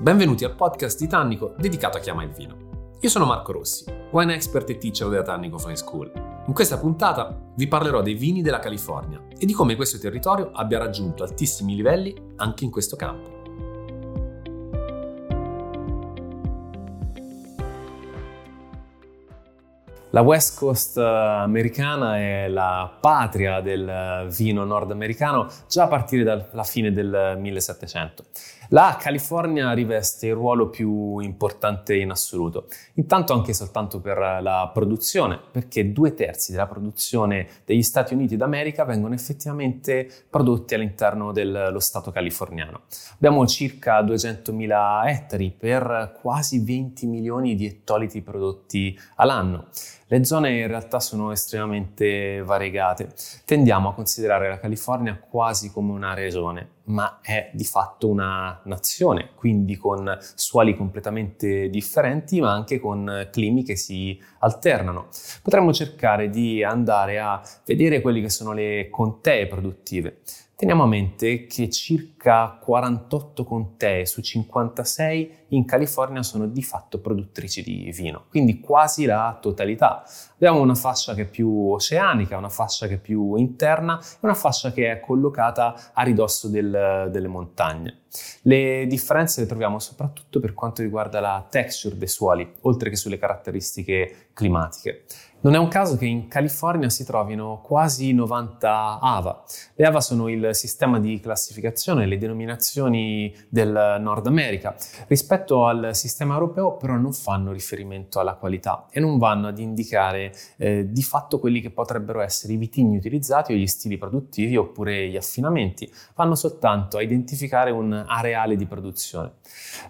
Benvenuti al podcast di Tannico dedicato a chi ama il vino. Io sono Marco Rossi, wine expert e teacher della Tannico Fine School. In questa puntata vi parlerò dei vini della California e di come questo territorio abbia raggiunto altissimi livelli anche in questo campo. La West Coast americana è la patria del vino nordamericano già a partire dalla fine del 1700. La California riveste il ruolo più importante in assoluto, intanto anche soltanto per la produzione, perché 2/3 della produzione degli Stati Uniti d'America vengono effettivamente prodotti all'interno dello stato californiano. Abbiamo circa 200.000 ettari per quasi 20 milioni di ettolitri prodotti all'anno. Le zone in realtà sono estremamente variegate. Tendiamo a considerare la California quasi come una regione, ma è di fatto una nazione, quindi con suoli completamente differenti, ma anche con climi che si alternano. Potremmo cercare di andare a vedere quelle che sono le contee produttive. Teniamo a mente che circa 48 contee su 56 in California sono di fatto produttrici di vino, quindi quasi la totalità. Abbiamo una fascia che è più oceanica, una fascia che è più interna e una fascia che è collocata a ridosso delle montagne. Le differenze le troviamo soprattutto per quanto riguarda la texture dei suoli, oltre che sulle caratteristiche climatiche. Non è un caso che in California si trovino quasi 90 AVA. Le AVA sono il sistema di classificazione, le denominazioni del Nord America. Rispetto al sistema europeo però non fanno riferimento alla qualità e non vanno ad indicare di fatto quelli che potrebbero essere i vitigni utilizzati o gli stili produttivi oppure gli affinamenti. Vanno soltanto a identificare un areale di produzione.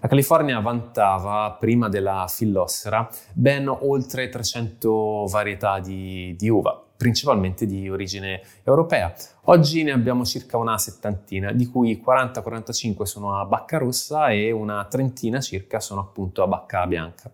La California vantava, prima della fillossera, ben oltre 300 varietà di uva, principalmente di origine europea. Oggi ne abbiamo circa una settantina, di cui 40-45 sono a bacca rossa e una trentina circa sono appunto a bacca bianca.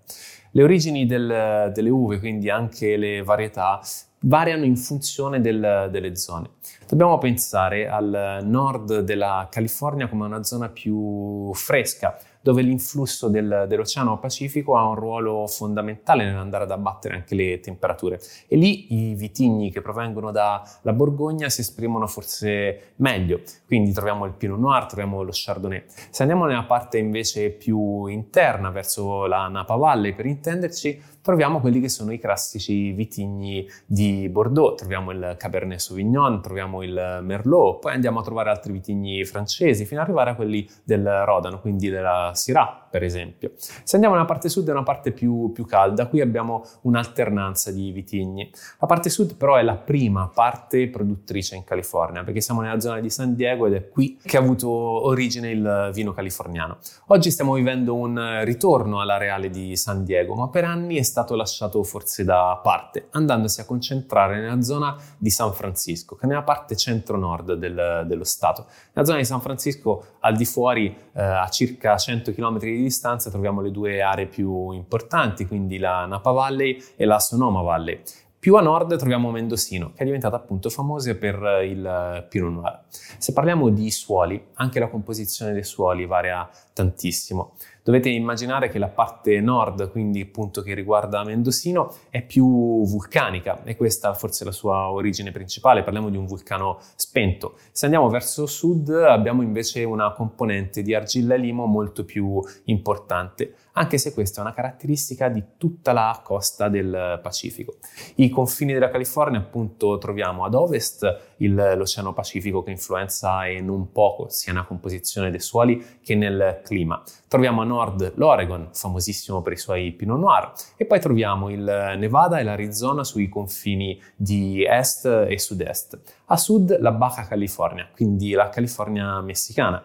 Le origini delle uve, quindi anche le varietà, variano in funzione delle zone. Dobbiamo pensare al nord della California come una zona più fresca, dove l'influsso dell'Oceano Pacifico ha un ruolo fondamentale nell'andare ad abbattere anche le temperature. E lì i vitigni che provengono dalla Borgogna si esprimono forse meglio, quindi troviamo il Pinot Noir, troviamo lo Chardonnay. Se andiamo nella parte invece più interna, verso la Napa Valley per intenderci, troviamo quelli che sono i classici vitigni di Bordeaux, troviamo il Cabernet Sauvignon, troviamo il Merlot, poi andiamo a trovare altri vitigni francesi, fino ad arrivare a quelli del Rodano, quindi della Syrah, per esempio. Se andiamo nella parte sud è una parte più calda, qui abbiamo un'alternanza di vitigni. La parte sud però è la prima parte produttrice in California, perché siamo nella zona di San Diego ed è qui che ha avuto origine il vino californiano. Oggi stiamo vivendo un ritorno all'areale di San Diego, ma per anni è stato lasciato forse da parte, andandosi a concentrare nella zona di San Francisco, che è nella parte centro-nord dello stato. Nella zona di San Francisco, al di fuori, a circa 100 km di distanza, troviamo le due aree più importanti, quindi la Napa Valley e la Sonoma Valley. Più a nord troviamo Mendocino, che è diventata appunto famosa per il Pinot Noir. Se parliamo di suoli, anche la composizione dei suoli varia tantissimo. Dovete immaginare che la parte nord, quindi appunto che riguarda Mendocino, è più vulcanica e questa forse è la sua origine principale, parliamo di un vulcano spento. Se andiamo verso sud abbiamo invece una componente di argilla e limo molto più importante, anche se questa è una caratteristica di tutta la costa del Pacifico. I confini della California appunto troviamo ad ovest l'Oceano Pacifico, che influenza e non poco sia nella composizione dei suoli che nel clima. Troviamo a nord l'Oregon, famosissimo per i suoi Pinot Noir, e poi troviamo il Nevada e l'Arizona sui confini di est e sud-est. A sud la Baja California, quindi la California messicana.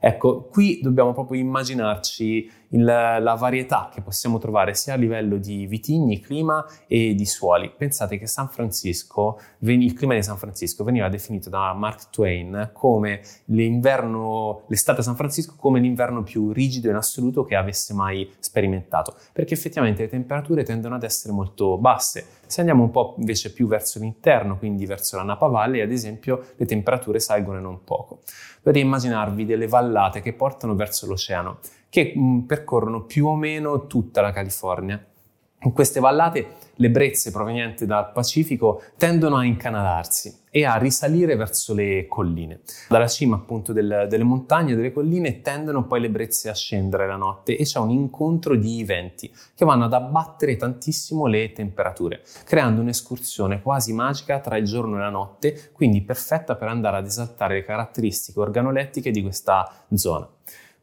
Ecco, qui dobbiamo proprio immaginarci la varietà che possiamo trovare sia a livello di vitigni, clima e di suoli. Pensate che il clima di San Francisco veniva definito da Mark Twain come l'estate a San Francisco come l'inverno più rigido in assoluto che avesse mai sperimentato, perché effettivamente le temperature tendono ad essere molto basse. Se andiamo un po' invece più verso l'interno, quindi verso la Napa Valley, ad esempio, le temperature salgono non poco. Dovete immaginarvi delle vallate che portano verso l'oceano, che percorrono più o meno tutta la California. In queste vallate le brezze provenienti dal Pacifico tendono a incanalarsi e a risalire verso le colline. Dalla cima appunto delle montagne, delle colline, tendono poi le brezze a scendere la notte e c'è un incontro di venti che vanno ad abbattere tantissimo le temperature, creando un'escursione quasi magica tra il giorno e la notte, quindi perfetta per andare ad esaltare le caratteristiche organolettiche di questa zona.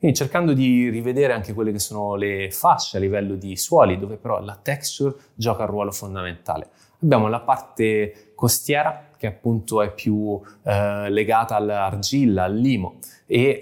Quindi cercando di rivedere anche quelle che sono le fasce a livello di suoli, dove però la texture gioca un ruolo fondamentale. Abbiamo la parte costiera, che appunto è più legata all'argilla, al limo, e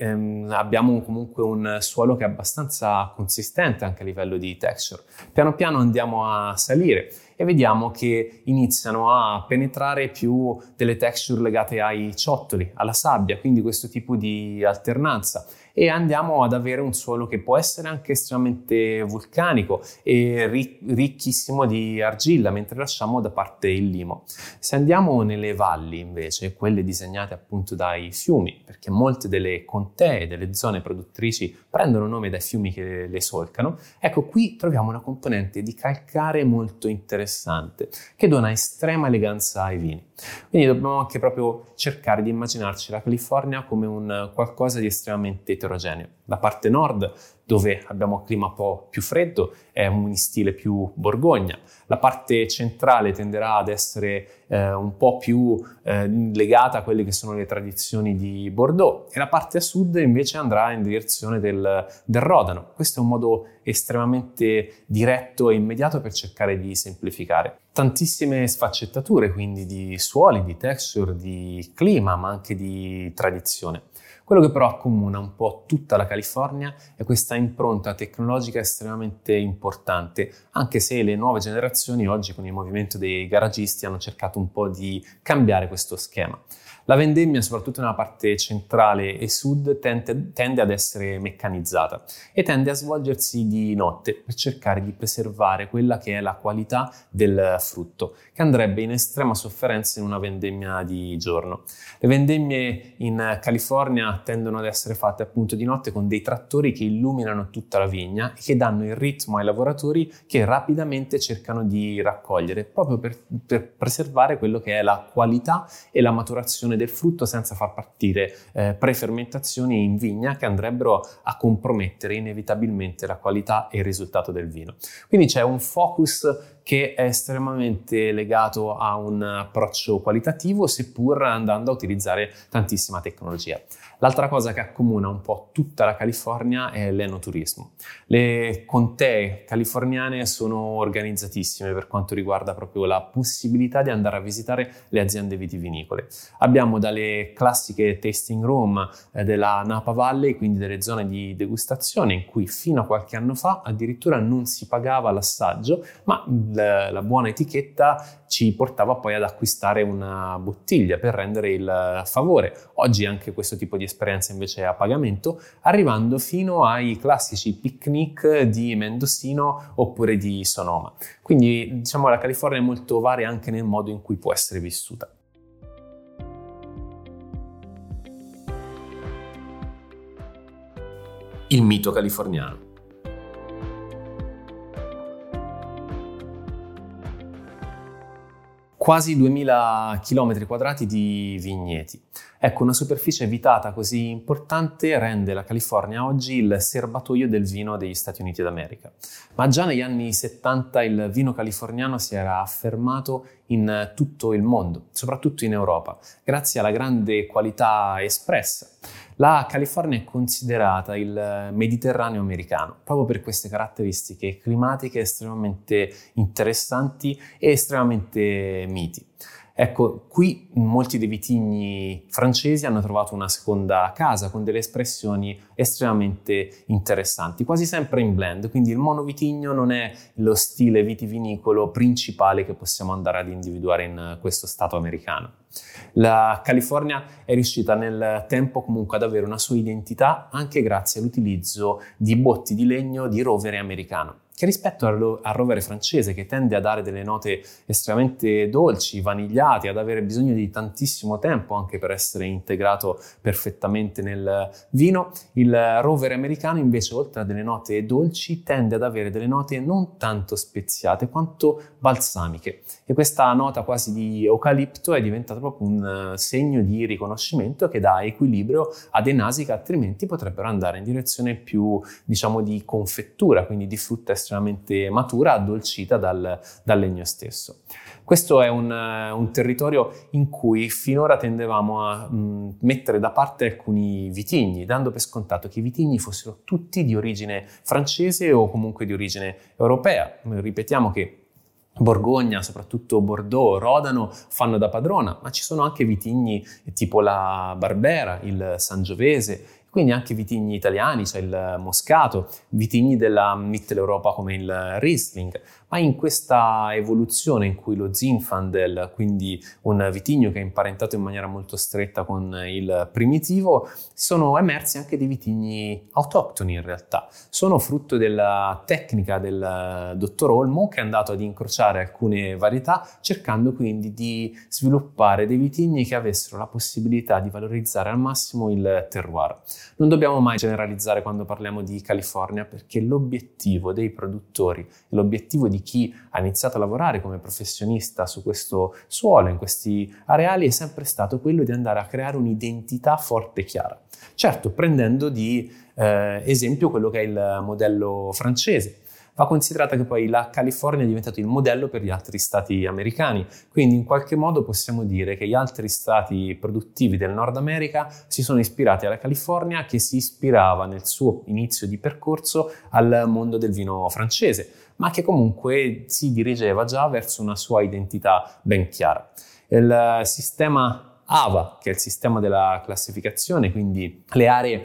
abbiamo comunque un suolo che è abbastanza consistente anche a livello di texture. Piano piano andiamo a salire e vediamo che iniziano a penetrare più delle texture legate ai ciottoli, alla sabbia, quindi questo tipo di alternanza. E andiamo ad avere un suolo che può essere anche estremamente vulcanico e ricchissimo di argilla, mentre lasciamo da parte il limo. Se andiamo nelle valli invece, quelle disegnate appunto dai fiumi, perché molte delle contee, delle zone produttrici prendono nome dai fiumi che le solcano, ecco qui troviamo una componente di calcare molto interessante che dona estrema eleganza ai vini. Quindi dobbiamo anche proprio cercare di immaginarci la California come un qualcosa di estremamente eterogeneo. La parte nord, dove abbiamo un clima un po' più freddo, è un stile più Borgogna. La parte centrale tenderà ad essere un po' più legata a quelle che sono le tradizioni di Bordeaux, e la parte a sud invece andrà in direzione del Rodano. Questo è un modo estremamente diretto e immediato per cercare di semplificare. Tantissime sfaccettature quindi di suoli, di texture, di clima, ma anche di tradizione. Quello che però accomuna un po' tutta la California è questa impronta tecnologica estremamente importante, anche se le nuove generazioni oggi con il movimento dei garagisti hanno cercato un po' di cambiare questo schema. La vendemmia, soprattutto nella parte centrale e sud, tende ad essere meccanizzata e tende a svolgersi di notte per cercare di preservare quella che è la qualità del frutto, che andrebbe in estrema sofferenza in una vendemmia di giorno. Le vendemmie in California tendono ad essere fatte appunto di notte con dei trattori che illuminano tutta la vigna e che danno il ritmo ai lavoratori, che rapidamente cercano di raccogliere proprio per preservare quello che è la qualità e la maturazione del frutto, senza far partire prefermentazioni in vigna che andrebbero a compromettere inevitabilmente la qualità e il risultato del vino. Quindi c'è un focus che è estremamente legato a un approccio qualitativo, seppur andando a utilizzare tantissima tecnologia. L'altra cosa che accomuna un po' tutta la California è l'enoturismo. Le contee californiane sono organizzatissime per quanto riguarda proprio la possibilità di andare a visitare le aziende vitivinicole. Abbiamo dalle classiche tasting room della Napa Valley, quindi delle zone di degustazione in cui fino a qualche anno fa addirittura non si pagava l'assaggio, ma la buona etichetta ci portava poi ad acquistare una bottiglia per rendere il favore. Oggi anche questo tipo di esperienza invece è a pagamento, arrivando fino ai classici picnic di Mendocino oppure di Sonoma. Quindi diciamo la California è molto varia anche nel modo in cui può essere vissuta. Il mito californiano. Quasi 2000 km quadrati di vigneti. Ecco, una superficie evitata così importante rende la California oggi il serbatoio del vino degli Stati Uniti d'America. Ma già negli anni 70 il vino californiano si era affermato in tutto il mondo, soprattutto in Europa, grazie alla grande qualità espressa. La California è considerata il Mediterraneo americano, proprio per queste caratteristiche climatiche estremamente interessanti e estremamente miti. Ecco, qui molti dei vitigni francesi hanno trovato una seconda casa con delle espressioni estremamente interessanti, quasi sempre in blend, quindi il monovitigno non è lo stile vitivinicolo principale che possiamo andare ad individuare in questo stato americano. La California è riuscita nel tempo comunque ad avere una sua identità anche grazie all'utilizzo di botti di legno di rovere americano, che rispetto al rovere francese, che tende a dare delle note estremamente dolci, vanigliate, ad avere bisogno di tantissimo tempo anche per essere integrato perfettamente nel vino, il rovere americano invece, oltre a delle note dolci, tende ad avere delle note non tanto speziate quanto balsamiche, e questa nota quasi di eucalipto è diventata proprio un segno di riconoscimento che dà equilibrio a dei nasi che altrimenti potrebbero andare in direzione più, diciamo, di confettura, quindi di frutta estremamente matura, addolcita dal legno stesso. Questo è un territorio in cui finora tendevamo a mettere da parte alcuni vitigni, dando per scontato che i vitigni fossero tutti di origine francese o comunque di origine europea. Ripetiamo che Borgogna, soprattutto Bordeaux, Rodano fanno da padrona, ma ci sono anche vitigni tipo la Barbera, il Sangiovese, quindi anche vitigni italiani, c'è il Moscato, vitigni della Mitteleuropa come il Riesling. Ma in questa evoluzione in cui lo Zinfandel, quindi un vitigno che è imparentato in maniera molto stretta con il primitivo, sono emersi anche dei vitigni autoctoni in realtà. Sono frutto della tecnica del dottor Olmo, che è andato ad incrociare alcune varietà, cercando quindi di sviluppare dei vitigni che avessero la possibilità di valorizzare al massimo il terroir. Non dobbiamo mai generalizzare quando parliamo di California, perché l'obiettivo dei produttori, l'obiettivo di chi ha iniziato a lavorare come professionista su questo suolo, in questi areali, è sempre stato quello di andare a creare un'identità forte e chiara. Certo, prendendo di esempio quello che è il modello francese. Va considerata che poi la California è diventato il modello per gli altri stati americani, quindi in qualche modo possiamo dire che gli altri stati produttivi del Nord America si sono ispirati alla California, che si ispirava nel suo inizio di percorso al mondo del vino francese, ma che comunque si dirigeva già verso una sua identità ben chiara. Il sistema AVA, che è il sistema della classificazione, quindi le aree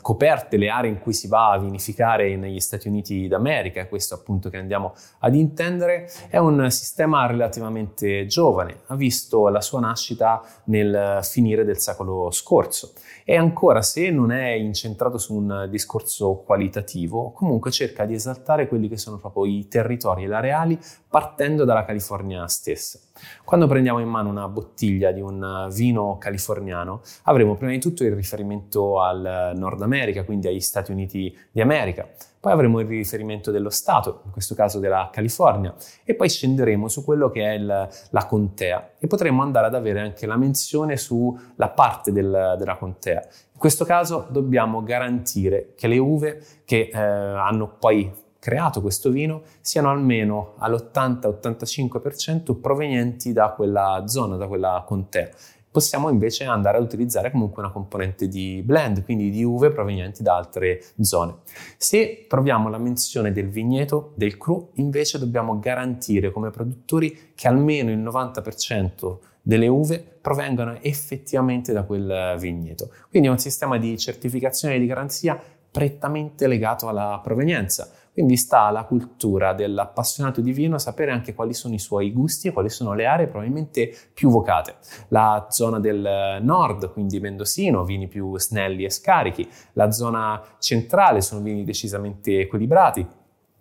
coperte, le aree in cui si va a vinificare negli Stati Uniti d'America, è questo appunto che andiamo ad intendere, è un sistema relativamente giovane, ha visto la sua nascita nel finire del secolo scorso, e ancora, se non è incentrato su un discorso qualitativo, comunque cerca di esaltare quelli che sono proprio i territori e le areali, partendo dalla California stessa. Quando prendiamo in mano una bottiglia di un vino californiano, avremo prima di tutto il riferimento al Nord America, quindi agli Stati Uniti di America. Poi avremo il riferimento dello Stato, in questo caso della California, e poi scenderemo su quello che è la contea, e potremo andare ad avere anche la menzione sulla parte della contea. In questo caso dobbiamo garantire che le uve che hanno poi creato questo vino siano almeno all'80-85% provenienti da quella zona, da quella contea. Possiamo invece andare ad utilizzare comunque una componente di blend, quindi di uve provenienti da altre zone. Se troviamo la menzione del vigneto, del cru, invece dobbiamo garantire come produttori che almeno il 90% delle uve provengano effettivamente da quel vigneto. Quindi è un sistema di certificazione e di garanzia prettamente legato alla provenienza. Quindi sta alla cultura dell'appassionato di vino sapere anche quali sono i suoi gusti e quali sono le aree probabilmente più vocate. La zona del nord, quindi mendocino, vini più snelli e scarichi. La zona centrale sono vini decisamente equilibrati.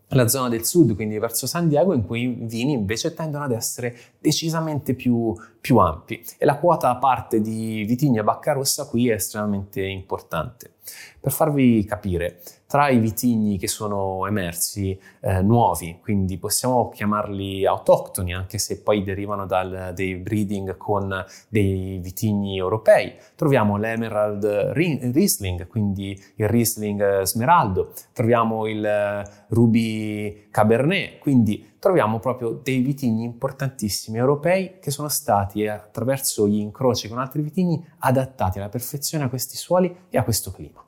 La zona del sud, quindi verso San Diego, in cui i vini invece tendono ad essere decisamente più ampi, e la quota a parte di vitigni a bacca rossa qui è estremamente importante. Per farvi capire, tra i vitigni che sono emersi nuovi, quindi possiamo chiamarli autoctoni, anche se poi derivano dei breeding con dei vitigni europei, troviamo l'Emerald Riesling, quindi il Riesling Smeraldo, troviamo il Ruby Cabernet, quindi troviamo proprio dei vitigni importantissimi europei che sono stati, attraverso gli incroci con altri vitigni, adattati alla perfezione a questi suoli e a questo clima.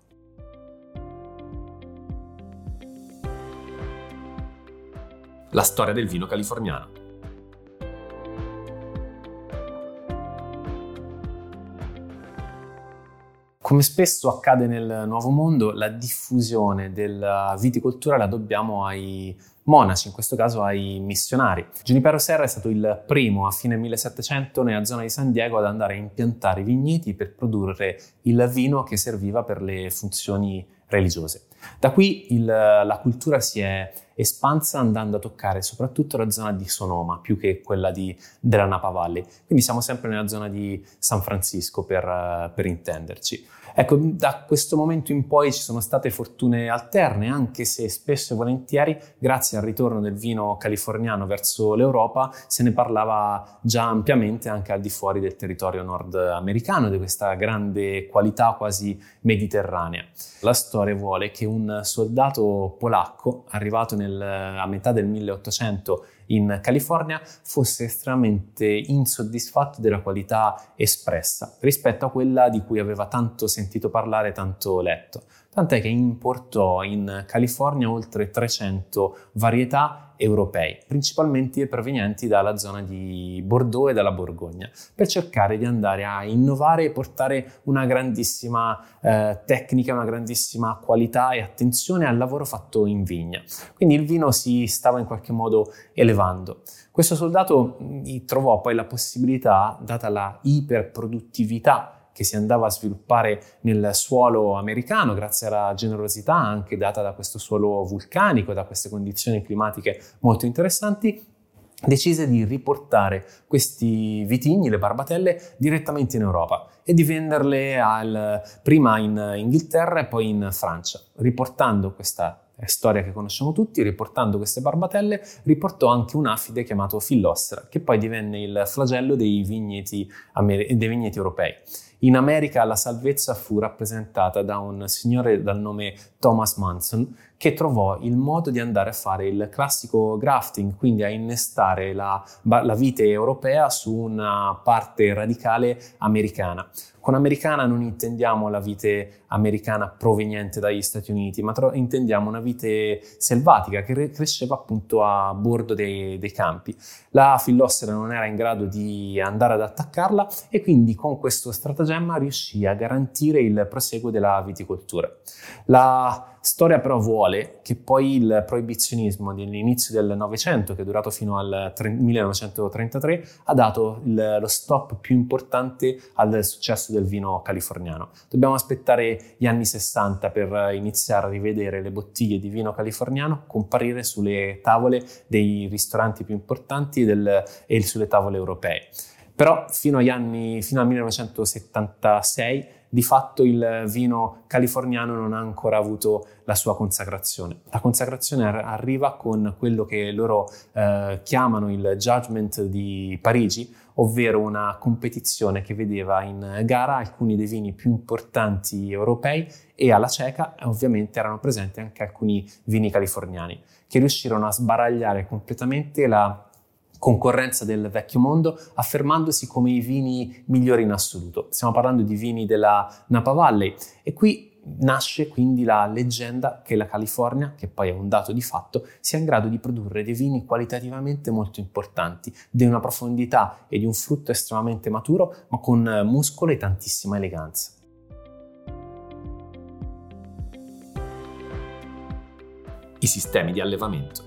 La storia del vino californiano. Come spesso accade nel Nuovo Mondo, la diffusione della viticoltura la dobbiamo ai monaci, in questo caso ai missionari. Junipero Serra è stato il primo a fine 1700 nella zona di San Diego ad andare a impiantare vigneti per produrre il vino che serviva per le funzioni religiose. Da qui la cultura si è espansa andando a toccare soprattutto la zona di Sonoma più che quella della Napa Valley, quindi siamo sempre nella zona di San Francisco per intenderci. Ecco, da questo momento in poi ci sono state fortune alterne, anche se spesso e volentieri, grazie al ritorno del vino californiano verso l'Europa, se ne parlava già ampiamente anche al di fuori del territorio nordamericano, di questa grande qualità quasi mediterranea. La storia vuole che un soldato polacco arrivato a metà del 1800 in California fosse estremamente insoddisfatto della qualità espressa rispetto a quella di cui aveva tanto sentito parlare, tanto letto, tant'è che importò in California oltre 300 varietà europei, principalmente provenienti dalla zona di Bordeaux e dalla Borgogna, per cercare di andare a innovare e portare una grandissima tecnica, una grandissima qualità e attenzione al lavoro fatto in vigna. Quindi il vino si stava in qualche modo elevando. Questo soldato trovò poi la possibilità, data la iperproduttività che si andava a sviluppare nel suolo americano, grazie alla generosità anche data da questo suolo vulcanico, da queste condizioni climatiche molto interessanti, decise di riportare questi vitigni, le barbatelle, direttamente in Europa e di venderle prima in Inghilterra e poi in Francia. Riportando questa storia che conosciamo tutti, riportando queste barbatelle, riportò anche un afide chiamato fillossera, che poi divenne il flagello dei vigneti europei. In America la salvezza fu rappresentata da un signore dal nome Thomas Munson, che trovò il modo di andare a fare il classico grafting, quindi a innestare la vite europea su una parte radicale americana. Con americana non intendiamo la vite americana proveniente dagli Stati Uniti, ma intendiamo una vite selvatica che cresceva appunto a bordo dei campi. La fillossera non era in grado di andare ad attaccarla e quindi con questo stratagemma riuscì a garantire il proseguo della viticoltura. La storia però vuole che poi il proibizionismo dell'inizio del Novecento, che è durato fino al 1933, ha dato lo stop più importante al successo del vino californiano. Dobbiamo aspettare gli anni 60 per iniziare a rivedere le bottiglie di vino californiano comparire sulle tavole dei ristoranti più importanti e sulle tavole europee. Però fino al 1976 di fatto il vino californiano non ha ancora avuto la sua consacrazione. La consacrazione arriva con quello che loro chiamano il Judgment di Parigi, ovvero una competizione che vedeva in gara alcuni dei vini più importanti europei e alla cieca ovviamente erano presenti anche alcuni vini californiani che riuscirono a sbaragliare completamente la concorrenza del vecchio mondo, affermandosi come i vini migliori in assoluto. Stiamo parlando di vini della Napa Valley e qui nasce quindi la leggenda che la California, che poi è un dato di fatto, sia in grado di produrre dei vini qualitativamente molto importanti, di una profondità e di un frutto estremamente maturo, ma con muscolo e tantissima eleganza. I sistemi di allevamento.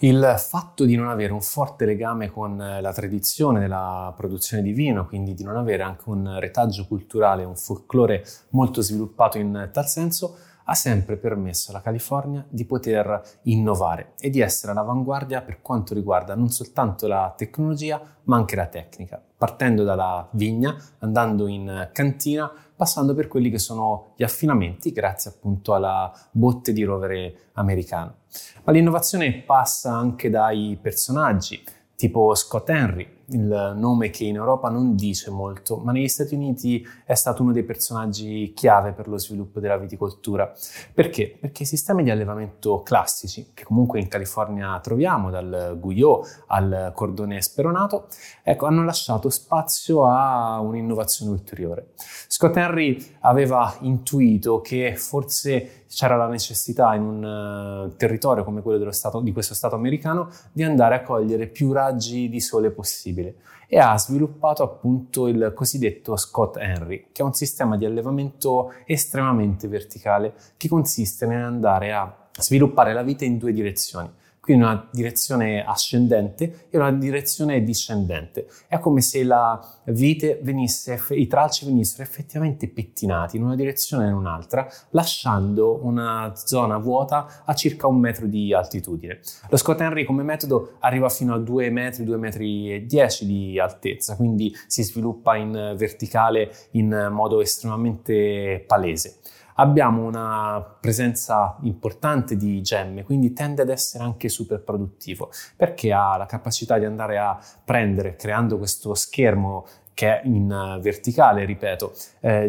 Il fatto di non avere un forte legame con la tradizione della produzione di vino, quindi di non avere anche un retaggio culturale, un folklore molto sviluppato in tal senso, ha sempre permesso alla California di poter innovare e di essere all'avanguardia per quanto riguarda non soltanto la tecnologia, ma anche la tecnica, partendo dalla vigna, andando in cantina, passando per quelli che sono gli affinamenti grazie appunto alla botte di rovere americana. Ma l'innovazione passa anche dai personaggi, tipo Scott Henry, il nome che in Europa non dice molto, ma negli Stati Uniti è stato uno dei personaggi chiave per lo sviluppo della viticoltura. Perché? Perché i sistemi di allevamento classici, che comunque in California troviamo, dal Guyot al cordone speronato, ecco, hanno lasciato spazio a un'innovazione ulteriore. Scott Henry aveva intuito che forse c'era la necessità in un territorio come quello dello stato, di questo stato americano, di andare a cogliere più raggi di sole possibile, e ha sviluppato appunto il cosiddetto Scott Henry, che è un sistema di allevamento estremamente verticale che consiste nell'andare a sviluppare la vite in due direzioni, quindi una direzione ascendente e una direzione discendente. È come se la vite venisse, i tralci venissero effettivamente pettinati in una direzione e in un'altra, lasciando una zona vuota a circa 1 metro di altitudine. Lo Scott Henry come metodo arriva fino a 2 metri e 10 di altezza, quindi si sviluppa in verticale in modo estremamente palese. Abbiamo una presenza importante di gemme, quindi tende ad essere anche super produttivo, perché ha la capacità di andare a prendere, creando questo schermo che è in verticale, ripeto,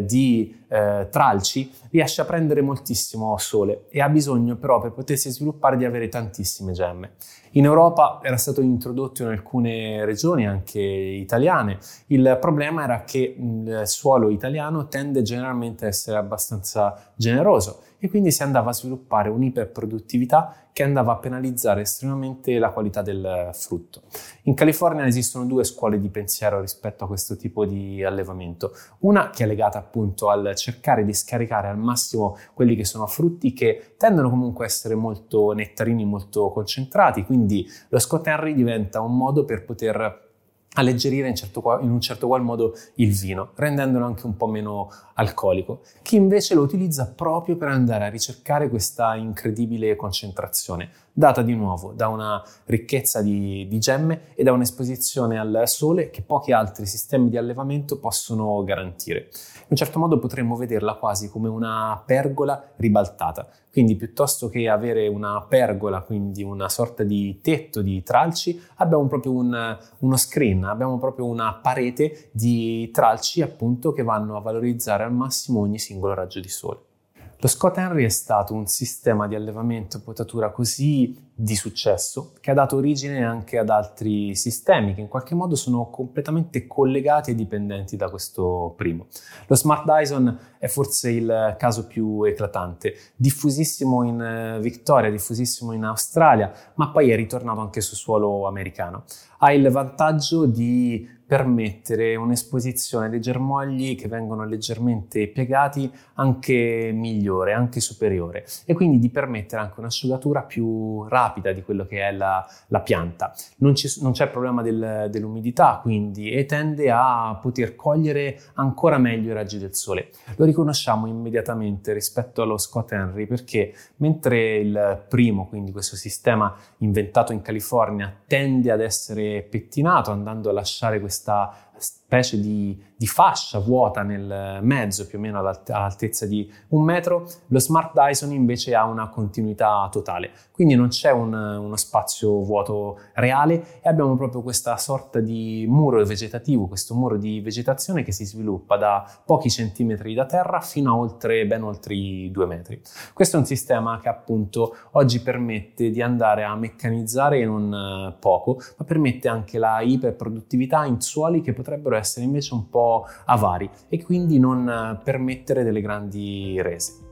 di tralci, riesce a prendere moltissimo sole e ha bisogno però, per potersi sviluppare, di avere tantissime gemme. In Europa era stato introdotto in alcune regioni, anche italiane. Il problema era che il suolo italiano tende generalmente a essere abbastanza generoso e quindi si andava a sviluppare un'iperproduttività che andava a penalizzare estremamente la qualità del frutto. In California esistono 2 scuole di pensiero rispetto a questo tipo di allevamento. Una che è legata appunto al cercare di scaricare al massimo quelli che sono frutti che tendono comunque a essere molto nettarini, molto concentrati, quindi lo Scott Henry diventa un modo per poter alleggerire in un certo qual modo il vino, rendendolo anche un po' meno alcolico. Chi invece lo utilizza proprio per andare a ricercare questa incredibile concentrazione, data di nuovo da una ricchezza di gemme e da un'esposizione al sole che pochi altri sistemi di allevamento possono garantire. In un certo modo potremmo vederla quasi come una pergola ribaltata, quindi piuttosto che avere una pergola, quindi una sorta di tetto di tralci, abbiamo proprio uno screen, abbiamo proprio una parete di tralci appunto che vanno a valorizzare al massimo ogni singolo raggio di sole. Lo Scott Henry è stato un sistema di allevamento e potatura così di successo che ha dato origine anche ad altri sistemi che in qualche modo sono completamente collegati e dipendenti da questo primo. Lo Smart Dyson è forse il caso più eclatante, diffusissimo in Victoria, diffusissimo in Australia, ma poi è ritornato anche su suolo americano. Ha il vantaggio di permettere un'esposizione dei germogli che vengono leggermente piegati anche migliore, anche superiore, e quindi di permettere anche un'asciugatura più rapida di quello che è la pianta. Non c'è problema dell'umidità, quindi, e tende a poter cogliere ancora meglio i raggi del sole. Lo riconosciamo immediatamente rispetto allo Scott Henry, perché mentre il primo, quindi questo sistema inventato in California, tende ad essere pettinato, andando a lasciare questa specie di fascia vuota nel mezzo, più o meno all'altezza di 1 metro, lo Smart Dyson invece ha una continuità totale, quindi non c'è uno spazio vuoto reale e abbiamo proprio questa sorta di muro vegetativo, questo muro di vegetazione che si sviluppa da pochi centimetri da terra fino a ben oltre 2 metri. Questo è un sistema che appunto oggi permette di andare a meccanizzare non poco, ma permette anche la iperproduttività in suoli che potrebbero essere invece un po' avari e quindi non permettere delle grandi rese.